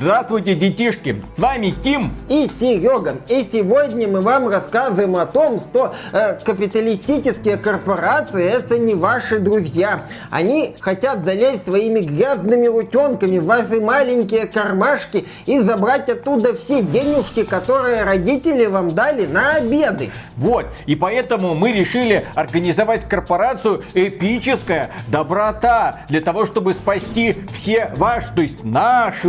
Здравствуйте, детишки! С вами Тим и Серега. И сегодня мы вам рассказываем о том, что капиталистические корпорации — это не ваши друзья. Они хотят залезть своими грязными ручонками в ваши маленькие кармашки и забрать оттуда все денежки, которые родители вам дали на обеды. Вот, и поэтому мы решили организовать корпорацию «Эпическая доброта» для того, чтобы спасти все ваши, то есть наши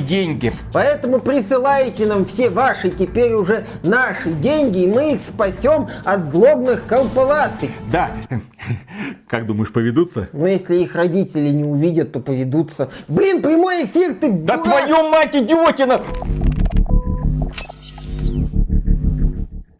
деньги. Поэтому присылайте нам все ваши, теперь уже наши деньги, и мы их спасем от злобных колпалаций. Да. Как думаешь, поведутся? Ну, если их родители не увидят, то поведутся. Блин, прямой эфир, ты дурак! Да твою мать, идиотина!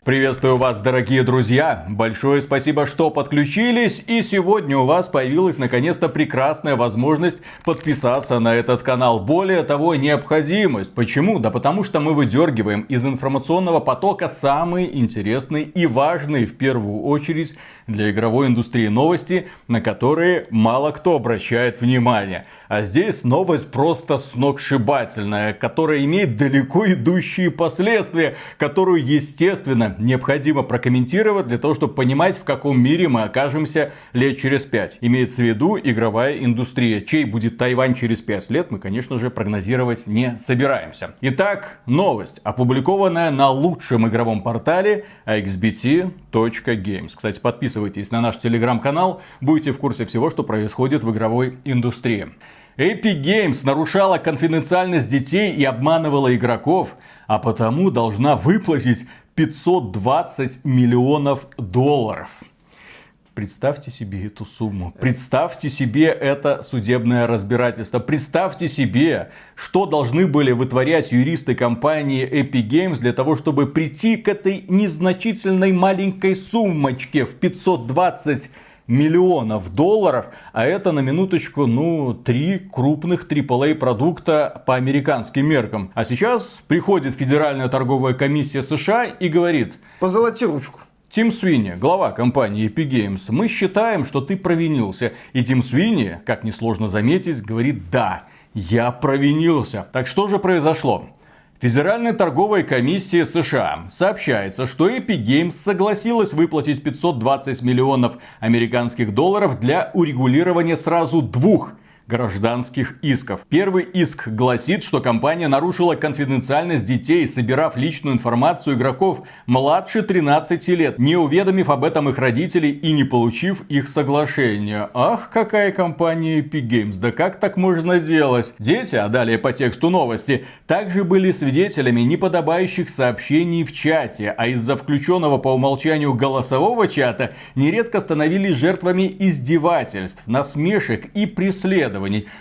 Приветствую вас, дорогие друзья! Большое спасибо, что подключились, и сегодня у вас появилась наконец-то прекрасная возможность подписаться на этот канал. Более того, необходимость. Почему? Да потому что мы выдергиваем из информационного потока самые интересные и важные, в первую очередь, для игровой индустрии новости, на которые мало кто обращает внимание. А здесь новость просто сногсшибательная, которая имеет далеко идущие последствия, которую, естественно, необходимо прокомментировать для того, чтобы понимать, в каком мире мы окажемся лет через 5. Имеется в виду игровая индустрия. Чей будет Тайвань через 5 лет, мы, конечно же, прогнозировать не собираемся. Итак, новость, опубликованная на лучшем игровом портале ixbt.games. Кстати, подписывайтесь на наш телеграм-канал, будете в курсе всего, что происходит в игровой индустрии. Epic Games нарушала конфиденциальность детей и обманывала игроков, а потому должна выплатить $520 миллионов. Представьте себе эту сумму. Представьте себе это судебное разбирательство. Представьте себе, что должны были вытворять юристы компании Epic Games для того, чтобы прийти к этой незначительной маленькой суммочке в $520 миллионов, а это, на минуточку, три крупных AAA продукта по американским меркам. А сейчас приходит Федеральная торговая комиссия США и говорит: позолоти ручку. Тим Свини, глава компании Epic Games, мы считаем, что ты провинился. И Тим Свини, как несложно заметить, говорит: да, я провинился. Так что же произошло? Федеральной торговой комиссии США сообщается, что Epic Games согласилась выплатить $520 миллионов для урегулирования сразу двух гражданских исков. Первый иск гласит, что компания нарушила конфиденциальность детей, собирав личную информацию игроков младше 13 лет, не уведомив об этом их родителей и не получив их соглашения. Ах, какая компания Epic Games, да как так можно делать? Дети, а далее по тексту новости, также были свидетелями неподобающих сообщений в чате, а из-за включенного по умолчанию голосового чата нередко становились жертвами издевательств, насмешек и преследований.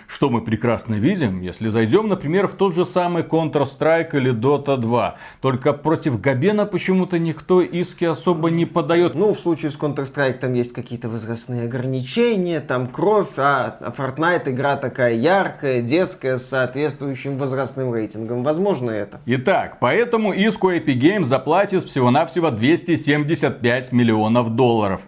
Что мы прекрасно видим, если зайдем, например, в тот же самый Counter-Strike или Dota 2. Только против Габена почему-то никто иски особо не подает. В случае с Counter-Strike там есть какие-то возрастные ограничения, там кровь, а Fortnite игра такая яркая, детская, с соответствующим возрастным рейтингом. Возможно это. Итак, поэтому иску Epic Games заплатит всего-навсего $275 миллионов.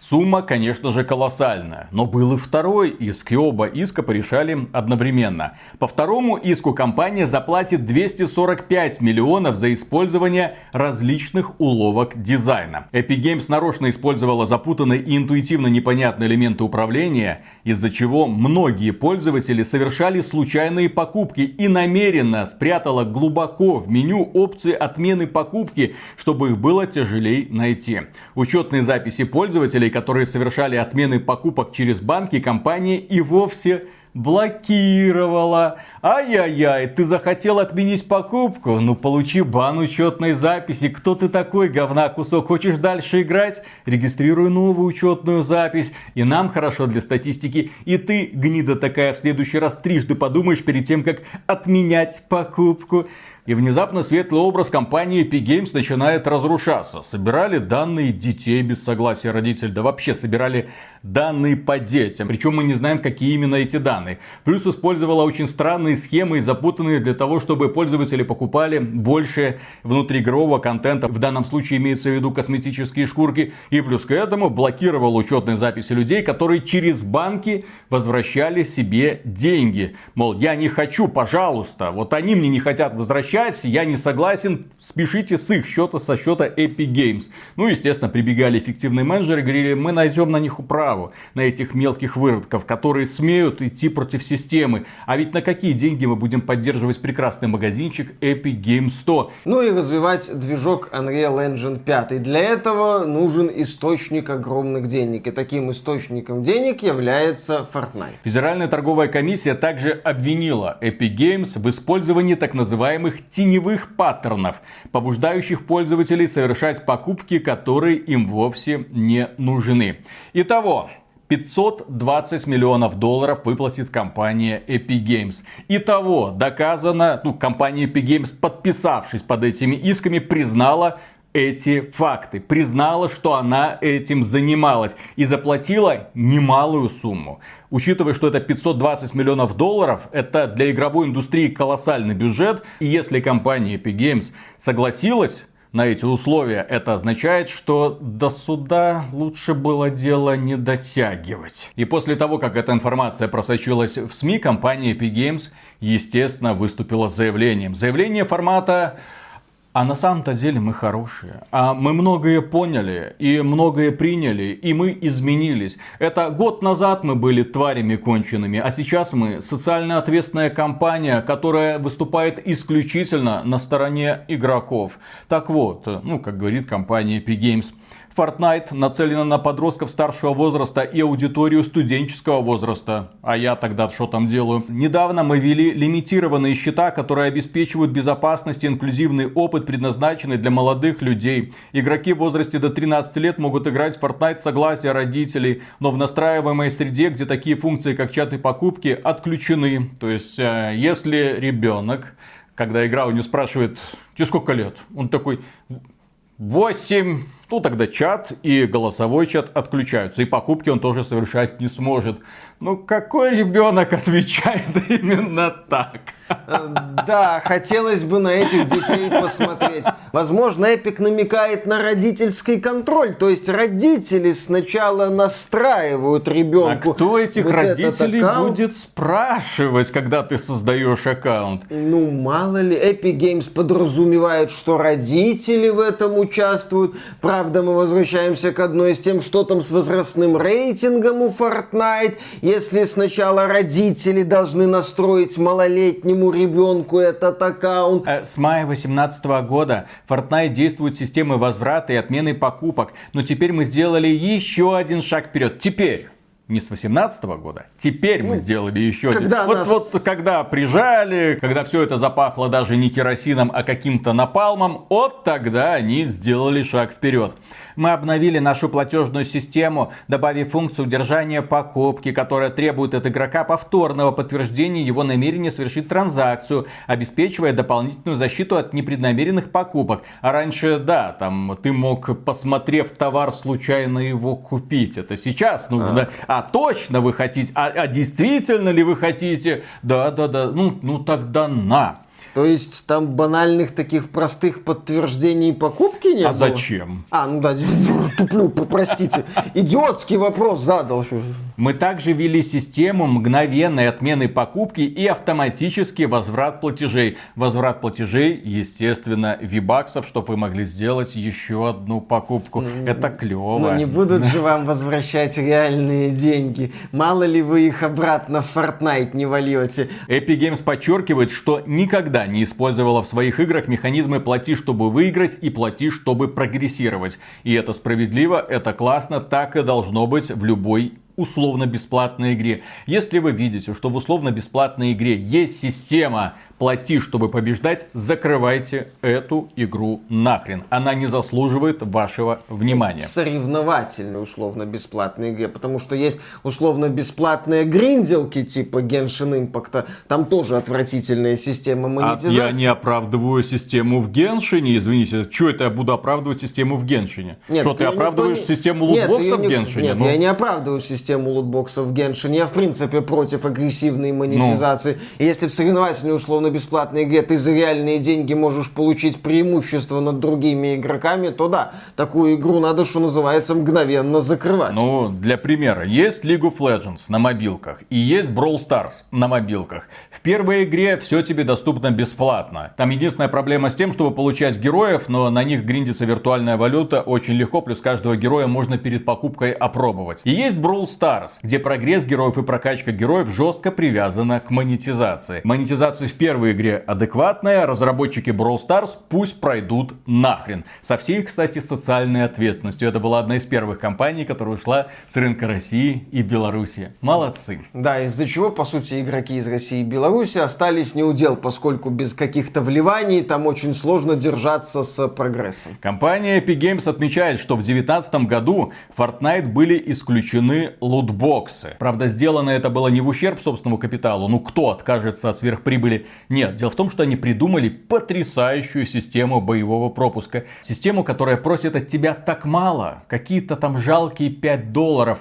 Сумма, конечно же, колоссальная, но был и второй иск, и оба иска порешали одновременно. По второму иску компания заплатит $245 миллионов за использование различных уловок дизайна. Epic Games нарочно использовала запутанные и интуитивно непонятные элементы управления, из-за чего многие пользователи совершали случайные покупки и намеренно спрятала глубоко в меню опции отмены покупки, чтобы их было тяжелее найти. Учетные записи пользователей, которые совершали отмены покупок через банки, компания и вовсе блокировала. Ай-яй-яй, ты захотел отменить покупку? Получи бан учетной записи. Кто ты такой, говна кусок? Хочешь дальше играть? Регистрируй новую учетную запись. И нам хорошо для статистики. И ты, гнида такая, в следующий раз трижды подумаешь перед тем, как отменять покупку. И внезапно светлый образ компании Epic Games начинает разрушаться. Собирали данные детей без согласия родителей. Да вообще собирали данные по детям. Причем мы не знаем, какие именно эти данные. Плюс использовала очень странные схемы и запутанные для того, чтобы пользователи покупали больше внутриигрового контента. В данном случае имеется в виду косметические шкурки. И плюс к этому блокировала учетные записи людей, которые через банки возвращали себе деньги. Мол, я не хочу, пожалуйста. Вот они мне не хотят возвращать. Я не согласен, спешите с их счета, со счета Epic Games. Ну, естественно, прибегали эффективные менеджеры и говорили, мы найдем на них управу, на этих мелких выродков, которые смеют идти против системы. А ведь на какие деньги мы будем поддерживать прекрасный магазинчик Epic Games Store? Ну и развивать движок Unreal Engine 5. И для этого нужен источник огромных денег. И таким источником денег является Fortnite. Федеральная торговая комиссия также обвинила Epic Games в использовании так называемых теневых паттернов, побуждающих пользователей совершать покупки, которые им вовсе не нужны. Итого, 520 миллионов долларов выплатит компания Epic Games. Итого, доказано, компания Epic Games, подписавшись под этими исками, признала эти факты, признала, что она этим занималась и заплатила немалую сумму. Учитывая, что это 520 миллионов долларов, это для игровой индустрии колоссальный бюджет. И если компания Epic Games согласилась на эти условия, это означает, что до суда лучше было дело не дотягивать. И после того, как эта информация просочилась в СМИ, компания Epic Games, естественно, выступила с заявлением. Заявление формата: а на самом-то деле мы хорошие, а мы многое поняли, и многое приняли, и мы изменились. Это год назад мы были тварями конченными, а сейчас мы социально ответственная компания, которая выступает исключительно на стороне игроков. Так вот, как говорит компания Epic Games, Fortnite нацелена на подростков старшего возраста и аудиторию студенческого возраста. А я тогда что там делаю? Недавно мы ввели лимитированные счета, которые обеспечивают безопасность и инклюзивный опыт, предназначенный для молодых людей. Игроки в возрасте до 13 лет могут играть в Fortnite с согласия родителей, но в настраиваемой среде, где такие функции, как чат и покупки, отключены. То есть, если ребенок, когда игра у него спрашивает, тебе сколько лет? Он такой: 8. Тогда чат и голосовой чат отключаются. И покупки он тоже совершать не сможет. Какой ребенок отвечает именно так? Да, хотелось бы на этих детей посмотреть. Возможно, Epic намекает на родительский контроль. То есть родители сначала настраивают ребенку. А кто этих родителей будет спрашивать, когда ты создаешь аккаунт? Мало ли, Epic Games подразумевает, что родители в этом участвуют. Правда, мы возвращаемся к одной из тем, что там с возрастным рейтингом у Fortnite. Если сначала родители должны настроить малолетнему ребенку этот аккаунт. С мая 2018 года Fortnite действует системой возврата и отмены покупок. Но теперь мы сделали еще один шаг вперед. Теперь. Не с 2018 года. Теперь мы сделали еще один. Когда прижали, когда все это запахло даже не керосином, а каким-то напалмом, тогда они сделали шаг вперед. Мы обновили нашу платежную систему, добавив функцию удержания покупки, которая требует от игрока повторного подтверждения его намерения совершить транзакцию, обеспечивая дополнительную защиту от непреднамеренных покупок. А раньше, ты мог, посмотрев товар, случайно его купить. Это сейчас нужно. А точно вы хотите? А действительно ли вы хотите? Да. Тогда на. То есть, там банальных таких простых подтверждений покупки не было? А зачем? Туплю, простите. Идиотский вопрос задал. Мы также ввели систему мгновенной отмены покупки и автоматически возврат платежей. Возврат платежей, естественно, V-Bucks'ов, чтобы вы могли сделать еще одну покупку. Это клево. Не будут же вам возвращать реальные деньги. Мало ли вы их обратно в Fortnite не вольете. Epic Games подчеркивает, что никогда не использовала в своих играх механизмы «плати, чтобы выиграть» и «плати, чтобы прогрессировать». И это справедливо, это классно, так и должно быть в любой условно-бесплатной игре. Если вы видите, что в условно-бесплатной игре есть система плати, чтобы побеждать, закрывайте эту игру нахрен. Она не заслуживает вашего внимания. Соревновательные условно-бесплатные игры, потому что есть условно-бесплатные гринделки типа Геншин Импакта, там тоже отвратительная система монетизации. Я не оправдываю систему в Геншине, извините, что это я буду оправдывать систему в Геншине? Нет, что ты оправдываешь систему лутбоксов в Геншине? Нет, я не оправдываю систему лутбоксов в Геншине, я в принципе против агрессивной монетизации. Ну. Если в соревновательной условно-бесплатной игре ты за реальные деньги можешь получить преимущество над другими игроками, то да, такую игру надо, что называется, мгновенно закрывать. Ну, для примера, есть League of Legends на мобилках и есть Brawl Stars на мобилках. В первой игре все тебе доступно бесплатно. Там единственная проблема с тем, чтобы получать героев, но на них гриндится виртуальная валюта очень легко, плюс каждого героя можно перед покупкой опробовать. И есть Brawl Stars, где прогресс героев и прокачка героев жестко привязана к монетизации. Монетизация в первой игре адекватная, разработчики Brawl Stars пусть пройдут нахрен. Со всей, кстати, социальной ответственностью. Это была одна из первых компаний, которая ушла с рынка России и Беларуси. Молодцы. Да, из-за чего, по сути, игроки из России и Беларуси остались не у дел, поскольку без каких-то вливаний там очень сложно держаться с прогрессом. Компания Epic Games отмечает, что в 2019 году в Fortnite были исключены лутбоксы. Правда, сделано это было не в ущерб собственному капиталу. Ну, кто откажется от сверхприбыли? Нет, дело в том, что они придумали потрясающую систему боевого пропуска. Систему, которая просит от тебя так мало, какие-то там жалкие $5,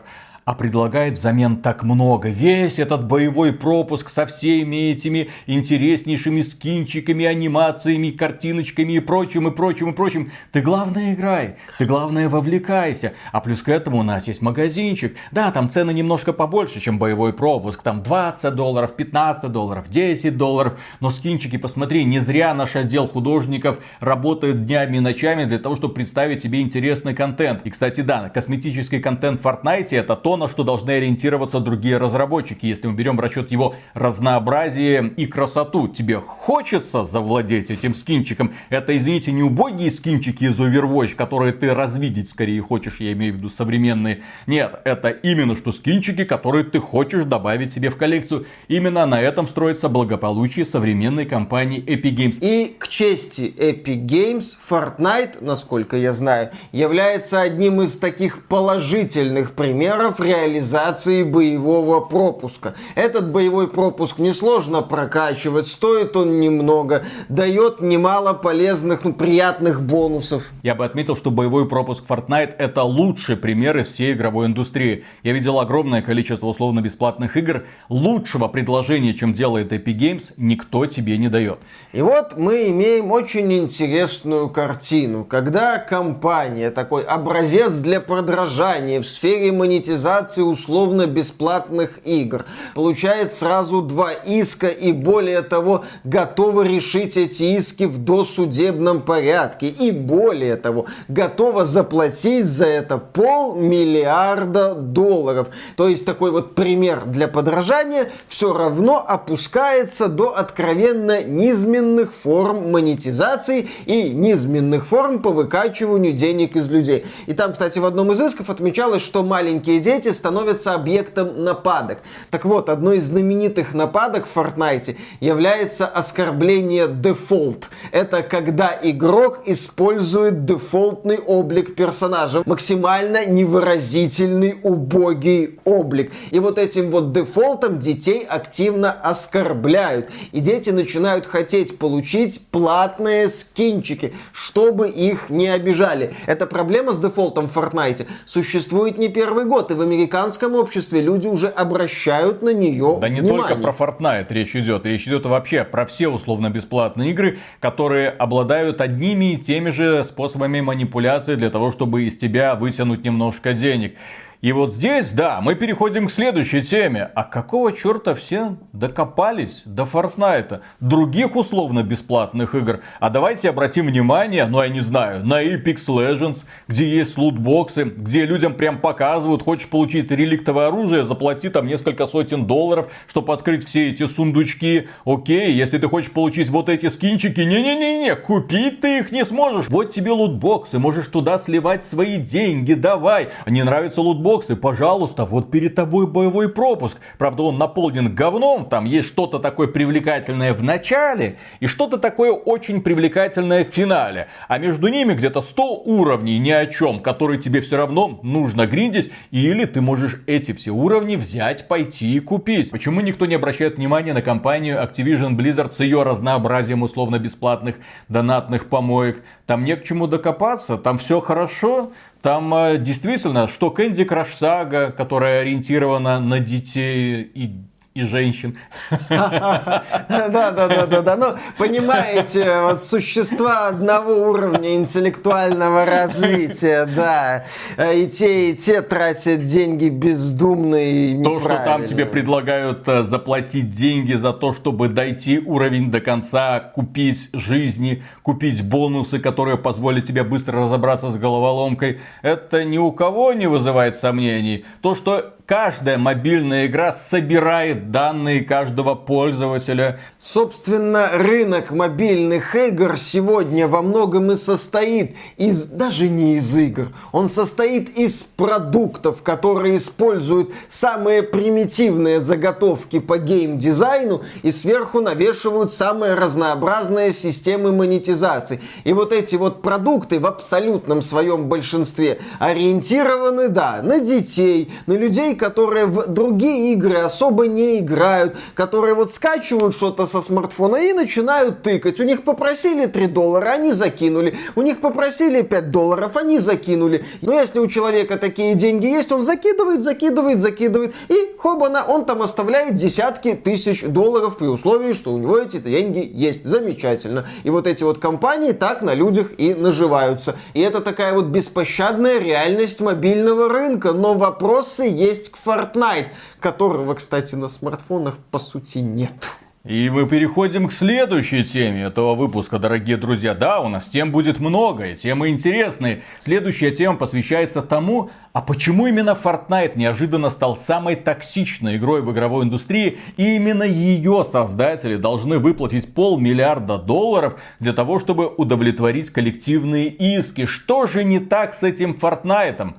а предлагает взамен так много. Весь этот боевой пропуск со всеми этими интереснейшими скинчиками, анимациями, картиночками и прочим, и прочим, и прочим. Ты главное играй, ты главное вовлекайся. А плюс к этому у нас есть магазинчик. Да, там цены немножко побольше, чем боевой пропуск. Там $20, $15, $10. Но скинчики, посмотри, не зря наш отдел художников работает днями и ночами для того, чтобы представить тебе интересный контент. И, кстати, да, косметический контент в Fortnite — это то, на что должны ориентироваться другие разработчики, если мы берем в расчет его разнообразие и красоту. Тебе хочется завладеть этим скинчиком? Это, извините, не убогие скинчики из Overwatch, которые ты развидеть скорее хочешь, я имею в виду современные. Нет, это именно что скинчики, которые ты хочешь добавить себе в коллекцию. Именно на этом строится благополучие современной компании Epic Games. И к чести Epic Games, Fortnite, насколько я знаю, является одним из таких положительных примеров реализации боевого пропуска. Этот боевой пропуск несложно прокачивать, стоит он немного, дает немало полезных, приятных бонусов. Я бы отметил, что боевой пропуск Fortnite — это лучший пример из всей игровой индустрии. Я видел огромное количество условно-бесплатных игр. Лучшего предложения, чем делает Epic Games, никто тебе не дает. И вот мы имеем очень интересную картину, когда компания, такой образец для подражания в сфере монетизации условно-бесплатных игр, получает сразу два иска и, более того, готова решить эти иски в досудебном порядке. И, более того, готова заплатить за это $500 миллиарда. То есть такой вот пример для подражания все равно опускается до откровенно низменных форм монетизации и низменных форм по выкачиванию денег из людей. И там, кстати, в одном из исков отмечалось, что маленькие дети становятся объектом нападок. Так вот, одной из знаменитых нападок в Fortnite является оскорбление дефолт. Это когда игрок использует дефолтный облик персонажа. Максимально невыразительный, убогий облик. И вот этим вот дефолтом детей активно оскорбляют. И дети начинают хотеть получить платные скинчики, чтобы их не обижали. Эта проблема с дефолтом в Fortnite существует не первый год, и в американском обществе люди уже обращают на нее внимание. Да не только про Fortnite речь идет вообще про все условно-бесплатные игры, которые обладают одними и теми же способами манипуляции для того, чтобы из тебя вытянуть немножко денег. И вот здесь, да, мы переходим к следующей теме. А какого черта все докопались до Fortnite, других условно-бесплатных игр? А давайте обратим внимание, ну я не знаю, на Epic Legends, где есть лутбоксы, где людям прям показывают, хочешь получить реликтовое оружие, заплати там несколько сотен $, чтобы открыть все эти сундучки. Окей, если ты хочешь получить вот эти скинчики, не-не-не, купить ты их не сможешь. Вот тебе лутбоксы, можешь туда сливать свои деньги, давай. Не нравится лутбокс? Xbox, и, пожалуйста, вот перед тобой боевой пропуск. Правда, он наполнен говном, там есть что-то такое привлекательное в начале и что-то такое очень привлекательное в финале. А между ними где-то 100 уровней ни о чем, которые тебе все равно нужно гриндить, или ты можешь эти все уровни взять, пойти и купить. Почему никто не обращает внимания на компанию Activision Blizzard с ее разнообразием условно-бесплатных донатных помоек? Там не к чему докопаться, там все хорошо. Там действительно, что Candy Crush Saga, которая ориентирована на детей и женщин. Да. Ну, понимаете, вот существа одного уровня интеллектуального развития, да. И те тратят деньги бездумные и неправильные. То, что там тебе предлагают заплатить деньги за то, чтобы дойти уровень до конца, купить жизни, купить бонусы, которые позволят тебе быстро разобраться с головоломкой, это ни у кого не вызывает сомнений. То, что каждая мобильная игра собирает данные каждого пользователя. Собственно, рынок мобильных игр сегодня во многом и состоит из... даже не из игр. Он состоит из продуктов, которые используют самые примитивные заготовки по геймдизайну и сверху навешивают самые разнообразные системы монетизации. И вот эти вот продукты в абсолютном своем большинстве ориентированы, да, на детей, на людей, которые в другие игры особо не играют, которые вот скачивают что-то со смартфона и начинают тыкать. У них попросили $3, они закинули. У них попросили $5, они закинули. Но если у человека такие деньги есть, он закидывает, и хобана, он там оставляет десятки тысяч $, при условии, что у него эти деньги есть. Замечательно. И вот эти вот компании так на людях и наживаются. И это такая вот беспощадная реальность мобильного рынка. Но вопросы есть к Fortnite, которого, кстати, на смартфонах по сути нет. И мы переходим к следующей теме этого выпуска, дорогие друзья. Да, у нас тем будет много, и темы интересные. Следующая тема посвящается тому, а почему именно Fortnite неожиданно стал самой токсичной игрой в игровой индустрии, и именно ее создатели должны выплатить $500 миллиарда для того, чтобы удовлетворить коллективные иски. Что же не так с этим Fortnite'ом?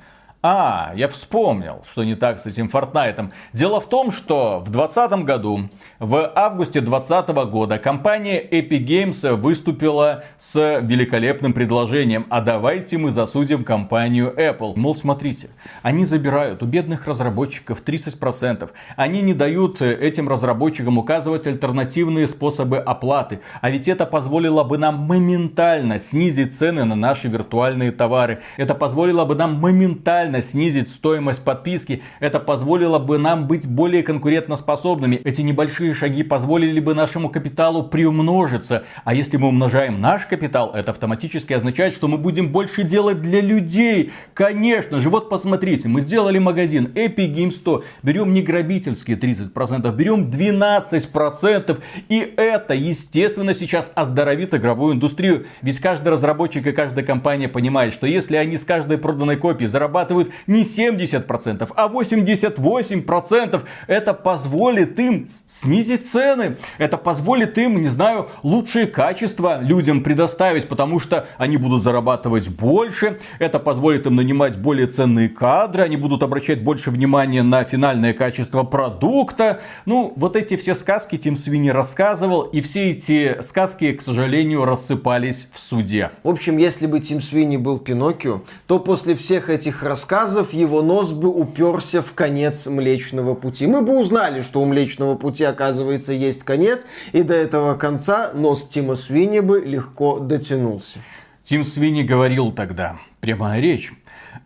А, я вспомнил, что не так с этим Fortnite'ом. Дело в том, что в 2020 году, в августе 2020 года, компания Epic Games выступила с великолепным предложением. А давайте мы засудим компанию Apple. Мол, смотрите, они забирают у бедных разработчиков 30%. Они не дают этим разработчикам указывать альтернативные способы оплаты. А ведь это позволило бы нам моментально снизить цены на наши виртуальные товары. Это позволило бы нам моментально снизить стоимость подписки, это позволило бы нам быть более конкурентоспособными. Эти небольшие шаги позволили бы нашему капиталу приумножиться. А если мы умножаем наш капитал, это автоматически означает, что мы будем больше делать для людей. Конечно же, вот посмотрите, мы сделали магазин Epic Games Store, берем не грабительские 30%, берем 12%. И это, естественно, сейчас оздоровит игровую индустрию. Ведь каждый разработчик и каждая компания понимает, что если они с каждой проданной копии зарабатывают не 70%, а 88%. Это позволит им снизить цены. Это позволит им, не знаю, лучшие качества людям предоставить, потому что они будут зарабатывать больше. Это позволит им нанимать более ценные кадры. Они будут обращать больше внимания на финальное качество продукта. Ну, вот эти все сказки Тим Свини рассказывал. И все эти сказки, к сожалению, рассыпались в суде. В общем, если бы Тим Свини был Пиноккио, то после всех этих рассказов его нос бы уперся в конец Млечного Пути. Мы бы узнали, что у Млечного Пути, оказывается, есть конец, и до этого конца нос Тима Свини бы легко дотянулся. Тим Свини говорил тогда, прямая речь: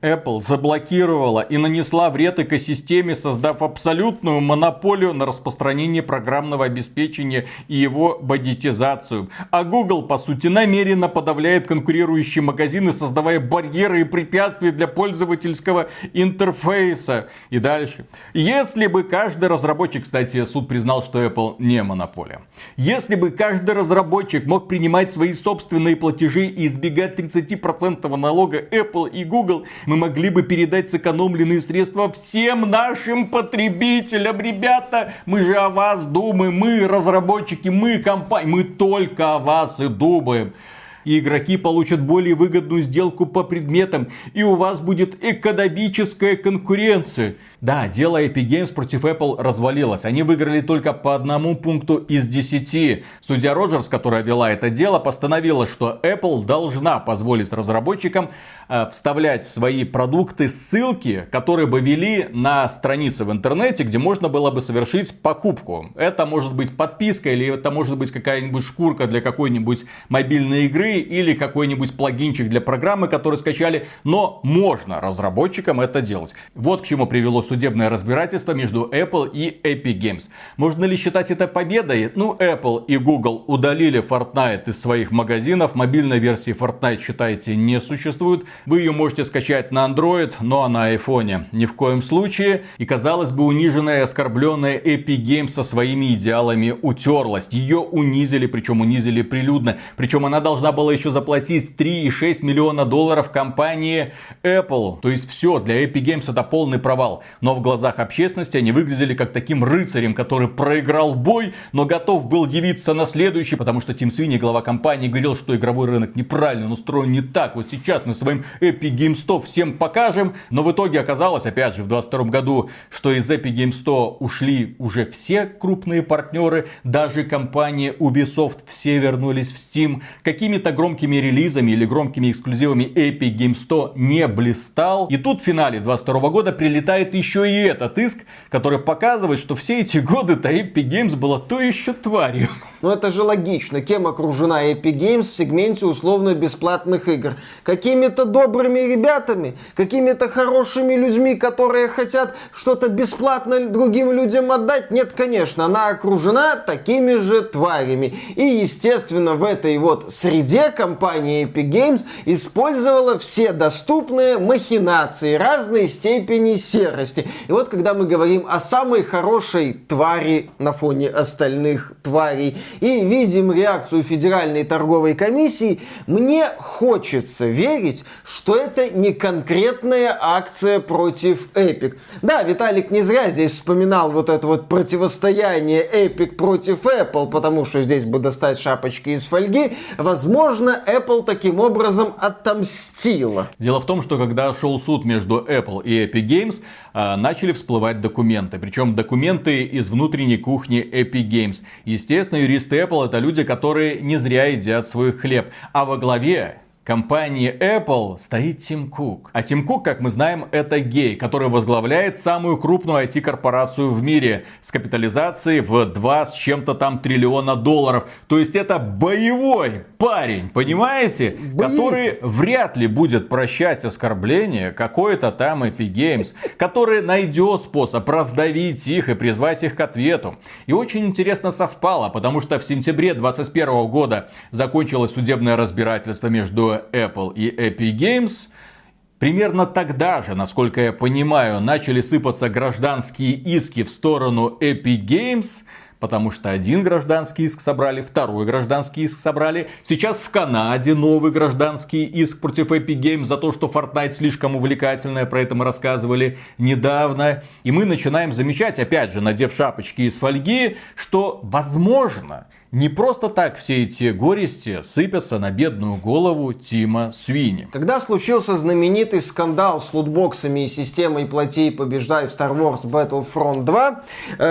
Apple заблокировала и нанесла вред экосистеме, создав абсолютную монополию на распространение программного обеспечения и его монетизацию. А Google, по сути, намеренно подавляет конкурирующие магазины, создавая барьеры и препятствия для пользовательского интерфейса. И дальше. Если бы каждый разработчик, кстати, суд признал, что Apple не монополия. Если бы каждый разработчик мог принимать свои собственные платежи и избегать 30% налога Apple и Google, мы могли бы передать сэкономленные средства всем нашим потребителям. Ребята, мы же о вас думаем. Мы, разработчики, мы, компания. Мы только о вас и думаем. и игроки получат более выгодную сделку по предметам, и у вас будет экономическая конкуренция. Да, дело Epic Games против Apple развалилось. Они выиграли только по 1 пункту из 10. Судья Роджерс, которая вела это дело, постановила, что Apple должна позволить разработчикам вставлять в свои продукты ссылки, которые бы вели на страницы в интернете, где можно было бы совершить покупку. Это может быть подписка, или это может быть какая-нибудь шкурка для какой-нибудь мобильной игры, или какой-нибудь плагинчик для программы, который скачали. Но можно разработчикам это делать. Вот к чему привело судебное разбирательство между Apple и Epic Games. Можно ли считать это победой? Ну, Apple и Google удалили Fortnite из своих магазинов. Мобильной версии Fortnite, считайте, не существует. Вы ее можете скачать на Android, но на iPhone ни в коем случае. И, казалось бы, униженная и оскорбленная Epic Games со своими идеалами утерлась. Ее унизили, причем унизили прилюдно. Причем она должна была еще заплатить $3,6 миллиона компании Apple. То есть все, для Epic Games это полный провал. Но в глазах общественности они выглядели как таким рыцарем, который проиграл бой, но готов был явиться на следующий. Потому что Тим Свини, глава компании, говорил, что игровой рынок неправильно устроен, не так. Вот сейчас мы своим Epic Games Store всем покажем. Но в итоге оказалось, опять же, в 2022 году, что из Epic Games Store ушли уже все крупные партнеры. Даже компания Ubisoft, все вернулись в Steam. Какими-то громкими релизами или громкими эксклюзивами Epic Games Store не блистал. И тут в финале 2022 года прилетает еще и этот иск, который показывает, что все эти годы-то Epic Games была то еще тварью. Но это же логично. Кем окружена Epic Games в сегменте условно-бесплатных игр? Какими-то добрыми ребятами, какими-то хорошими людьми, которые хотят что-то бесплатно другим людям отдать? Нет, конечно, она окружена такими же тварями. И, естественно, в этой вот среде компания Epic Games использовала все доступные махинации разной степени серости. И вот когда мы говорим о самой хорошей твари на фоне остальных тварей, и видим реакцию Федеральной торговой комиссии, мне хочется верить, что это не конкретная акция против Epic. Да, Виталик не зря здесь вспоминал вот это вот противостояние Epic против Apple, потому что здесь бы достать шапочки из фольги. Возможно, Apple таким образом отомстила. Дело в том, что когда шел суд между Apple и Epic Games, начали всплывать документы. Причем документы из внутренней кухни Epic Games. Естественно, юристы Apple — это люди, которые не зря едят свой хлеб. А во главе компании Apple стоит Тим Кук. А Тим Кук, как мы знаем, это гей, который возглавляет самую крупную IT-корпорацию в мире с капитализацией в 2 с чем-то там триллиона долларов. То есть это боевой парень, понимаете? Который вряд ли будет прощать оскорбление какой-то там Epic Games, который найдет способ раздавить их и призвать их к ответу. И очень интересно совпало, потому что в сентябре 2021 года закончилось судебное разбирательство между Apple и Epic Games. Примерно тогда же, насколько я понимаю, начали сыпаться гражданские иски в сторону Epic Games, потому что один гражданский иск собрали, второй гражданский иск собрали. Сейчас в Канаде новый гражданский иск против Epic Games за то, что Fortnite слишком увлекательная, про это мы рассказывали недавно. И мы начинаем замечать, опять же, надев шапочки из фольги, что, возможно, не просто так все эти горести сыпятся на бедную голову Тима Свини. Когда случился знаменитый скандал с лутбоксами и системой «Плати и побеждай» в Star Wars Battlefront 2,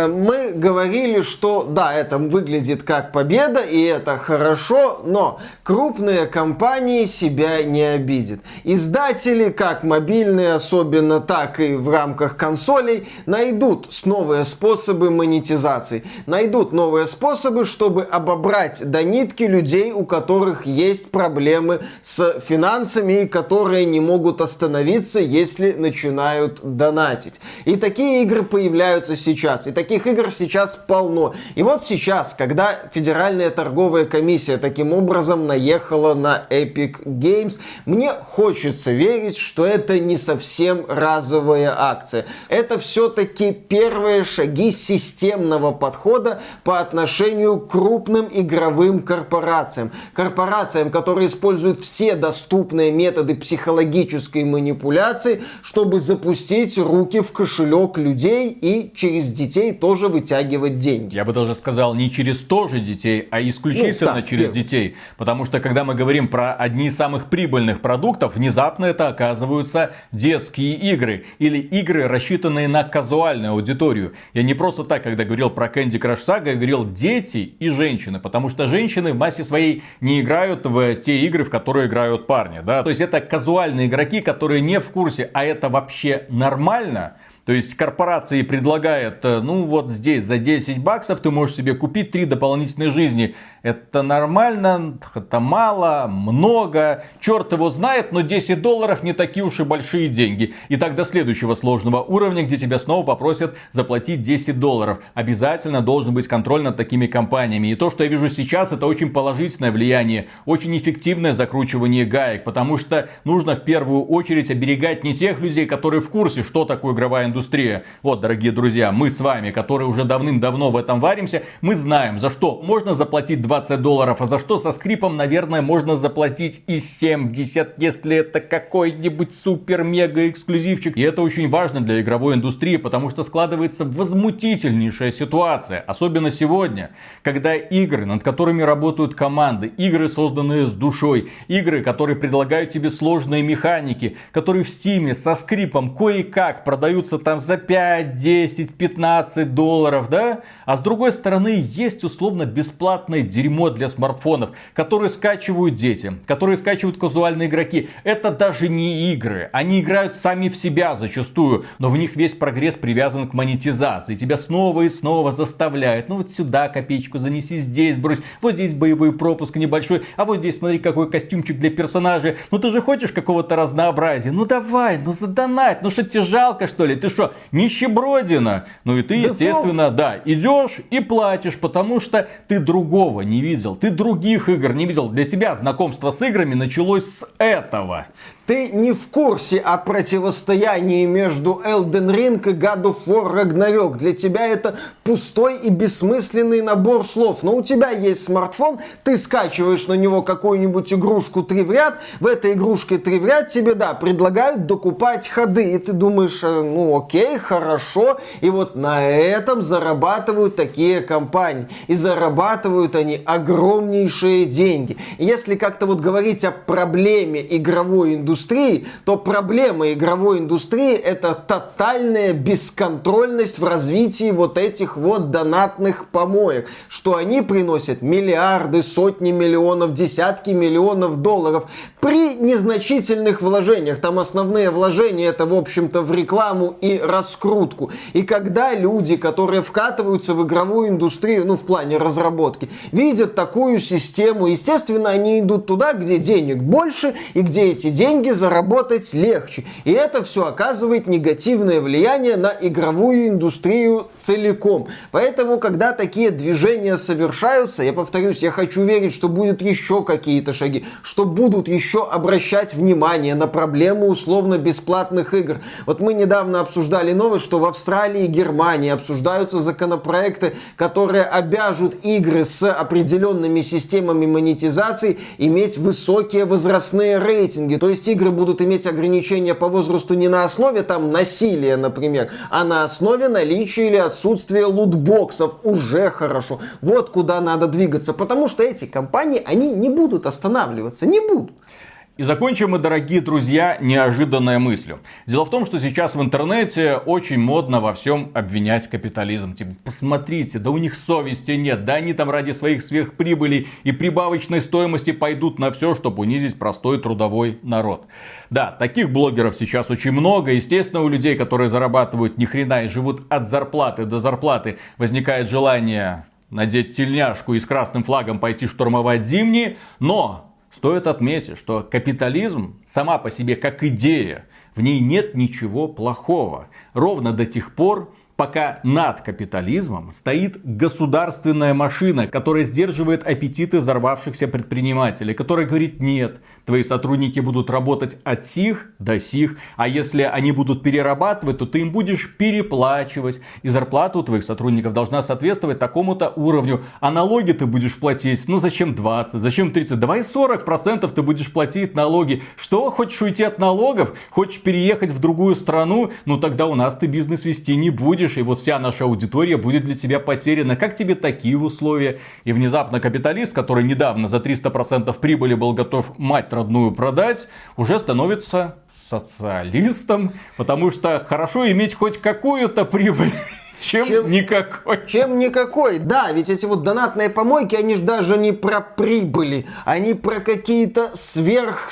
мы говорили, что да, это выглядит как победа и это хорошо, но крупные компании себя не обидят. Издатели, как мобильные, особенно так и в рамках консолей, найдут новые способы монетизации, найдут новые способы, чтобы обобрать до нитки людей, у которых есть проблемы с финансами и которые не могут остановиться, если начинают донатить. И такие игры появляются сейчас, и таких игр сейчас полно. И вот сейчас, когда Федеральная торговая комиссия таким образом наехала на Epic Games, мне хочется верить, что это не совсем разовая акция. Это все-таки первые шаги системного подхода по отношению к крупным игровым корпорациям. Корпорациям, которые используют все доступные методы психологической манипуляции, чтобы запустить руки в кошелек людей и через детей тоже вытягивать деньги. Я бы даже сказал, не через тоже детей, а исключительно через детей. Потому что, когда мы говорим про одни из самых прибыльных продуктов, внезапно это оказываются детские игры. Или игры, рассчитанные на казуальную аудиторию. Я не просто так, когда говорил про Candy Crush Saga, я говорил дети и женщины. Потому что женщины в массе своей не играют в те игры, в которые играют парни. Да? То есть это казуальные игроки, которые не в курсе, а это вообще нормально. То есть корпорации предлагают, ну вот здесь за $10 ты можешь себе купить 3 дополнительные жизни. Это нормально, это мало, много, черт его знает, но $10 не такие уж и большие деньги. И так до следующего сложного уровня, где тебя снова попросят заплатить $10. Обязательно должен быть контроль над такими компаниями. И то, что я вижу сейчас, это очень положительное влияние, очень эффективное закручивание гаек. Потому что нужно в первую очередь оберегать не тех людей, которые в курсе, что такое игровая индустрия. Вот, дорогие друзья, мы с вами, которые уже давным-давно в этом варимся, мы знаем, за что можно заплатить $20, а за что со скрипом, наверное, можно заплатить и 70, если это какой-нибудь супер-мега-эксклюзивчик. И это очень важно для игровой индустрии, потому что складывается возмутительнейшая ситуация, особенно сегодня, когда игры, над которыми работают команды, игры, созданные с душой, игры, которые предлагают тебе сложные механики, которые в Steam со скрипом кое-как продаются там за 5, 10, 15 $, да? А с другой стороны, есть условно бесплатное дерьмо для смартфонов, которые скачивают дети, которые скачивают казуальные игроки. Это даже не игры. Они играют сами в себя зачастую, но в них весь прогресс привязан к монетизации. Тебя снова и снова заставляют. Ну вот сюда копеечку занеси, здесь брось. Вот здесь боевой пропуск небольшой. А вот здесь смотри, какой костюмчик для персонажа. Ну ты же хочешь какого-то разнообразия. Ну давай, ну задонать. Ну что, тебе жалко, что ли? Ты что, нищебродина? Ну и ты, естественно, да, идешь и платишь, потому что ты другого не видел, ты других игр не видел. Для тебя знакомство с играми началось с этого. Ты не в курсе о противостоянии между Elden Ring и God of War Ragnarok. Для тебя это пустой и бессмысленный набор слов. Но у тебя есть смартфон, ты скачиваешь на него какую-нибудь игрушку 3 в ряд, в этой игрушке 3 в ряд тебе, да, предлагают докупать ходы. И ты думаешь, ну окей, хорошо. И вот на этом зарабатывают такие компании. И зарабатывают они огромнейшие деньги. И если как-то вот говорить о проблеме игровой индустрии, то проблема игровой индустрии — это тотальная бесконтрольность в развитии вот этих вот донатных помоек, что они приносят миллиарды, сотни миллионов, десятки миллионов $, при незначительных вложениях. Там основные вложения — это, в общем-то, в рекламу и раскрутку. И когда люди, которые вкатываются в игровую индустрию, ну, в плане разработки, видят такую систему, естественно, они идут туда, где денег больше и где эти деньги заработать легче. И это все оказывает негативное влияние на игровую индустрию целиком. Поэтому, когда такие движения совершаются, я повторюсь, я хочу верить, что будут еще какие-то шаги, что будут еще обращать внимание на проблему условно-бесплатных игр. Вот мы недавно обсуждали новость, что в Австралии и Германии обсуждаются законопроекты, которые обяжут игры с определенными системами монетизации иметь высокие возрастные рейтинги. То есть игры будут иметь ограничения по возрасту не на основе там насилия, например, а на основе наличия или отсутствия лутбоксов. Уже хорошо. Вот куда надо двигаться. Потому что эти компании, они не будут останавливаться. Не будут. И закончим мы, дорогие друзья, неожиданной мыслью. Дело в том, что сейчас в интернете очень модно во всем обвинять капитализм. Типа, посмотрите, да у них совести нет, да они там ради своих сверхприбылей и прибавочной стоимости пойдут на все, чтобы унизить простой трудовой народ. Да, таких блогеров сейчас очень много. Естественно, у людей, которые зарабатывают ни хрена и живут от зарплаты до зарплаты, возникает желание надеть тельняшку и с красным флагом пойти штурмовать Зимний. Но стоит отметить, что капитализм сама по себе как идея, в ней нет ничего плохого. Ровно до тех пор, пока над капитализмом стоит государственная машина, которая сдерживает аппетиты взорвавшихся предпринимателей, которая говорит: нет, твои сотрудники будут работать от сих до сих, а если они будут перерабатывать, то ты им будешь переплачивать, и зарплата у твоих сотрудников должна соответствовать такому-то уровню, а налоги ты будешь платить, ну зачем 20, зачем 30, давай 40% ты будешь платить налоги. Что, хочешь уйти от налогов, хочешь переехать в другую страну, ну тогда у нас ты бизнес вести не будешь, и вот вся наша аудитория будет для тебя потеряна. Как тебе такие условия? И внезапно капиталист, который недавно за 300% прибыли был готов мать родную продать, уже становится социалистом, потому что хорошо иметь хоть какую-то прибыль. Чем никакой. Чем никакой. Да, ведь эти вот донатные помойки, они же даже не про прибыли. Они про какие-то сверх.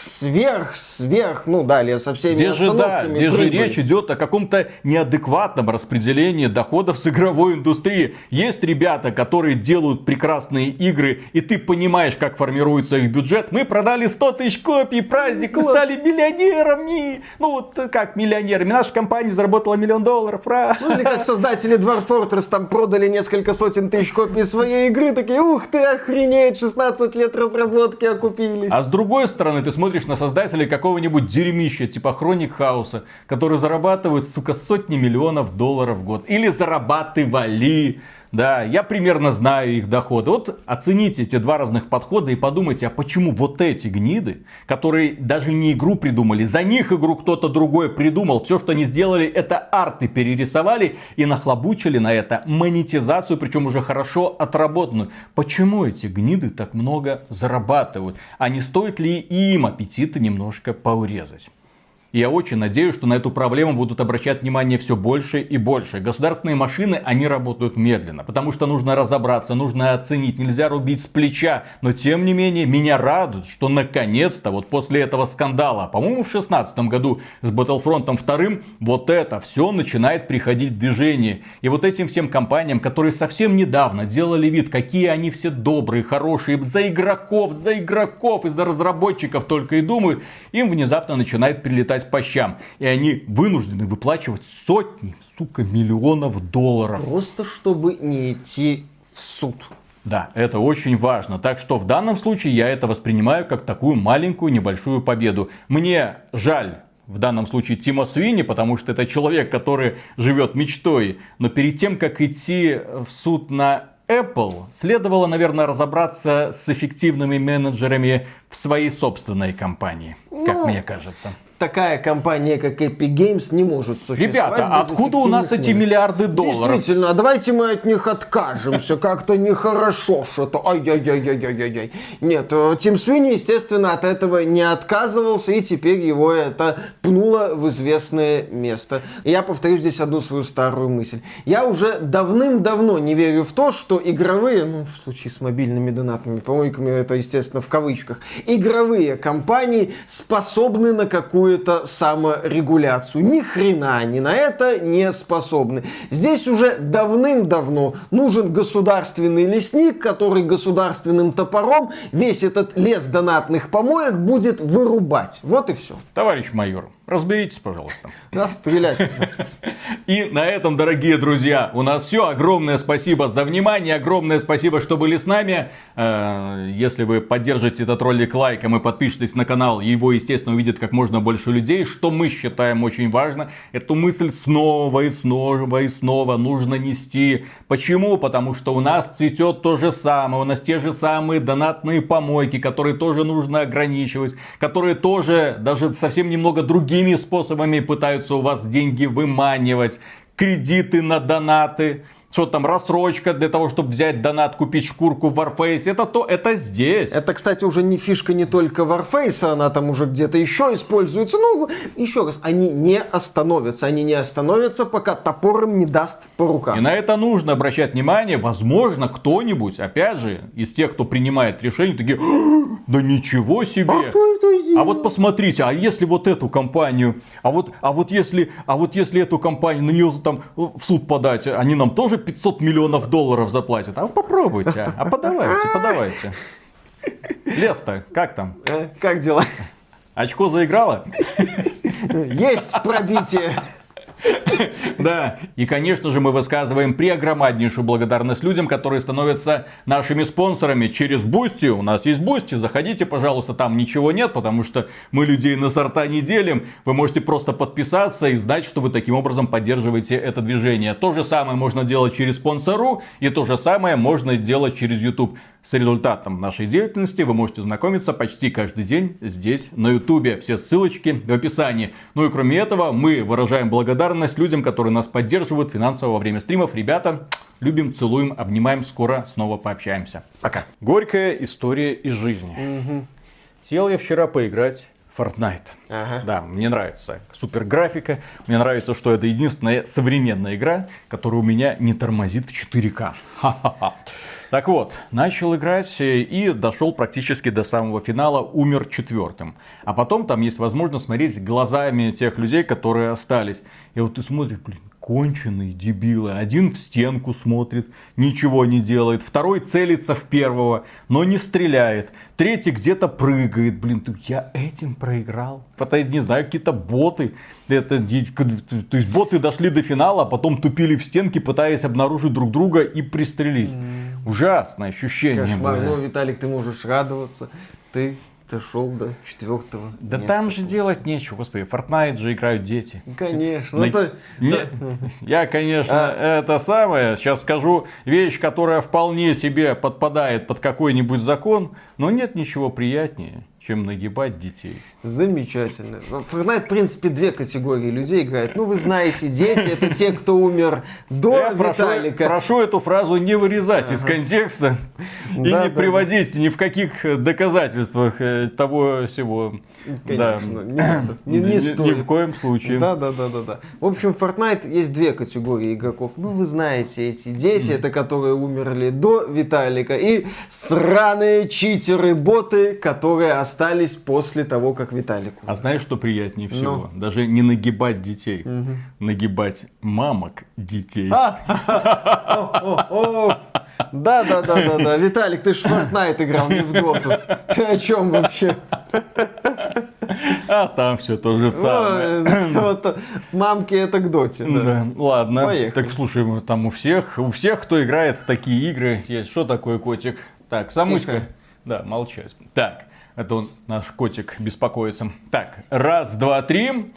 Ну, далее со всеми остановками. Где же речь идет о каком-то неадекватном распределении доходов с игровой индустрии. Есть ребята, которые делают прекрасные игры, и ты понимаешь, как формируется их бюджет. Мы продали 100 тысяч копий, праздник, мы стали миллионерами. Ну, вот как миллионерами. Наша компания заработала $1 миллион. Ура! Ну, или как создатели Dwarf Fortress там продали несколько сотен тысяч копий своей игры, такие: ух ты, охренеть, 16 лет разработки окупились. А с другой стороны, ты смотришь на создателей какого-нибудь дерьмища, типа Хроник Хаоса, которые зарабатывают, сука, сотни миллионов $1 в год. Или зарабатывали. Да, я примерно знаю их доходы. Вот оцените эти два разных подхода и подумайте, а почему вот эти гниды, которые даже не игру придумали, за них игру кто-то другой придумал, все, что они сделали, это арты перерисовали и нахлобучили на это монетизацию, причем уже хорошо отработанную. Почему эти гниды так много зарабатывают? А не стоит ли им аппетиты немножко поурезать? Я очень надеюсь, что на эту проблему будут обращать внимание все больше и больше. Государственные машины, они работают медленно, потому что нужно разобраться, нужно оценить, нельзя рубить с плеча. Но тем не менее, меня радует, что наконец-то, вот после этого скандала, по-моему, в 2016 году с Battlefront 2, вот это все начинает приходить в движение. И вот этим всем компаниям, которые совсем недавно делали вид, какие они все добрые, хорошие, за игроков и за разработчиков только и думают, им внезапно начинает прилетать по щам, и они вынуждены выплачивать сотни, сука, миллионов $. Просто чтобы не идти в суд. Да, это очень важно. Так что в данном случае я это воспринимаю как такую маленькую, небольшую победу. Мне жаль в данном случае Тима Свини, потому что это человек, который живет мечтой. Но перед тем, как идти в суд на Apple, следовало, наверное, разобраться с эффективными менеджерами в своей собственной компании, как мне кажется. Такая компания, как Epic Games, не может существовать. Ребята, откуда у нас эти миллиарды $? Действительно, давайте мы от них откажемся. Как-то нехорошо что-то. Ай-яй-яй-яй-яй-яй. Нет, Тим Свини, естественно, от этого не отказывался. И теперь его это пнуло в известное место. И я повторю здесь одну свою старую мысль. Я уже давным-давно не верю в то, что игровые, ну, в случае с мобильными донатными помойками, это, естественно, в кавычках, игровые компании способны на какую-то саморегуляцию. Ни хрена они на это не способны. Здесь уже давным-давно нужен государственный лесник, который государственным топором весь этот лес донатных помоек будет вырубать. Вот и все. Товарищ майор, разберитесь, пожалуйста. Нас стрелять. И на этом, дорогие друзья, у нас все. Огромное спасибо за внимание. Огромное спасибо, что были с нами. Если вы поддержите этот ролик лайком и подпишитесь на канал, его, естественно, увидит как можно больше людей. Что мы считаем очень важно. Эту мысль снова и снова нужно нести. Почему? Потому что у нас цветет то же самое. У нас те же самые донатные помойки, которые тоже нужно ограничивать. Которые тоже даже совсем немного другими способами пытаются у вас деньги выманивать. Кредиты на донаты. Что там, рассрочка для того, чтобы взять донат, купить шкурку в Warface. Это то, это здесь. Это, кстати, уже не фишка не только Warface, она там уже где-то еще используется. Ну, еще раз, они не остановятся. Они не остановятся, пока топор им не даст по рукам. И на это нужно обращать внимание. Возможно, кто-нибудь, опять же, из тех, кто принимает решение, такие: да ничего себе. А вот посмотрите, а если вот эту компанию, а вот если эту компанию, на нее там в суд подать, они нам тоже $500 миллионов заплатят. А попробуйте, подавайте. Лес-то, как там? Как дела? Очко заиграло? Есть пробитие. Да, и конечно же мы высказываем преогромаднейшую благодарность людям, которые становятся нашими спонсорами через Boosty. У нас есть Boosty, заходите, пожалуйста, там ничего нет, потому что мы людей на сорта не делим. Вы можете просто подписаться и знать, что вы таким образом поддерживаете это движение. То же самое можно делать через спонсору, и то же самое можно делать через YouTube. С результатом нашей деятельности вы можете знакомиться почти каждый день здесь, на Ютубе. Все ссылочки в описании. Ну и кроме этого, мы выражаем благодарность людям, которые нас поддерживают финансово во время стримов. Ребята, любим, целуем, обнимаем. Скоро снова пообщаемся. Пока. Горькая история из жизни. Угу. Сел я вчера поиграть в Fortnite. Ага. Да, мне нравится супер графика. Мне нравится, что это единственная современная игра, которая у меня не тормозит в 4К. Ха-ха-ха. Так вот, начал играть и дошел практически до самого финала, умер четвертым. А потом там есть возможность смотреть глазами тех людей, которые остались. И вот ты смотришь, блин, конченые дебилы. Один в стенку смотрит, ничего не делает. Второй целится в первого, но не стреляет. Третий где-то прыгает. Блин, я этим проиграл. Это, не знаю, какие-то боты. То есть боты дошли до финала, а потом тупили в стенки, пытаясь обнаружить друг друга и пристрелить. Ужасное ощущение. Кошмар. Ну, Виталик, ты можешь радоваться. Ты дошел до четвертого. Да места. Там же делать нечего, господи. Fortnite же играют дети. Конечно. Я, конечно, это самое. Сейчас скажу вещь, которая вполне себе подпадает под какой-нибудь закон. Но нет ничего приятнее, чем нагибать детей. Замечательно. Fortnite, в принципе, две категории людей играет. Ну, вы знаете, дети — это те, кто умер до Виталика. Прошу эту фразу не вырезать из контекста и не приводить ни в каких доказательствах того всего. Конечно, не стоит. Ни в коем случае. Да. В общем, в Fortnite есть две категории игроков. Ну, вы знаете, эти дети — это которые умерли до Виталика, и сраные читеры-боты, которые остались после того, как Виталик умер. А знаешь, что приятнее всего? Ну. Даже не нагибать детей. Угу. Нагибать мамок детей. Да. Виталик, ты ж в Fortnite играл, не в Dota. Ты о чем вообще? А там все то же самое. Вот, мамки это к доте. Да. Ладно. Поехали. Так слушай, там у всех, кто играет в такие игры, есть. Что такое котик? Так, Самуська. Да, молчать. Так. Это он, наш котик, беспокоится. Так, раз, два, три.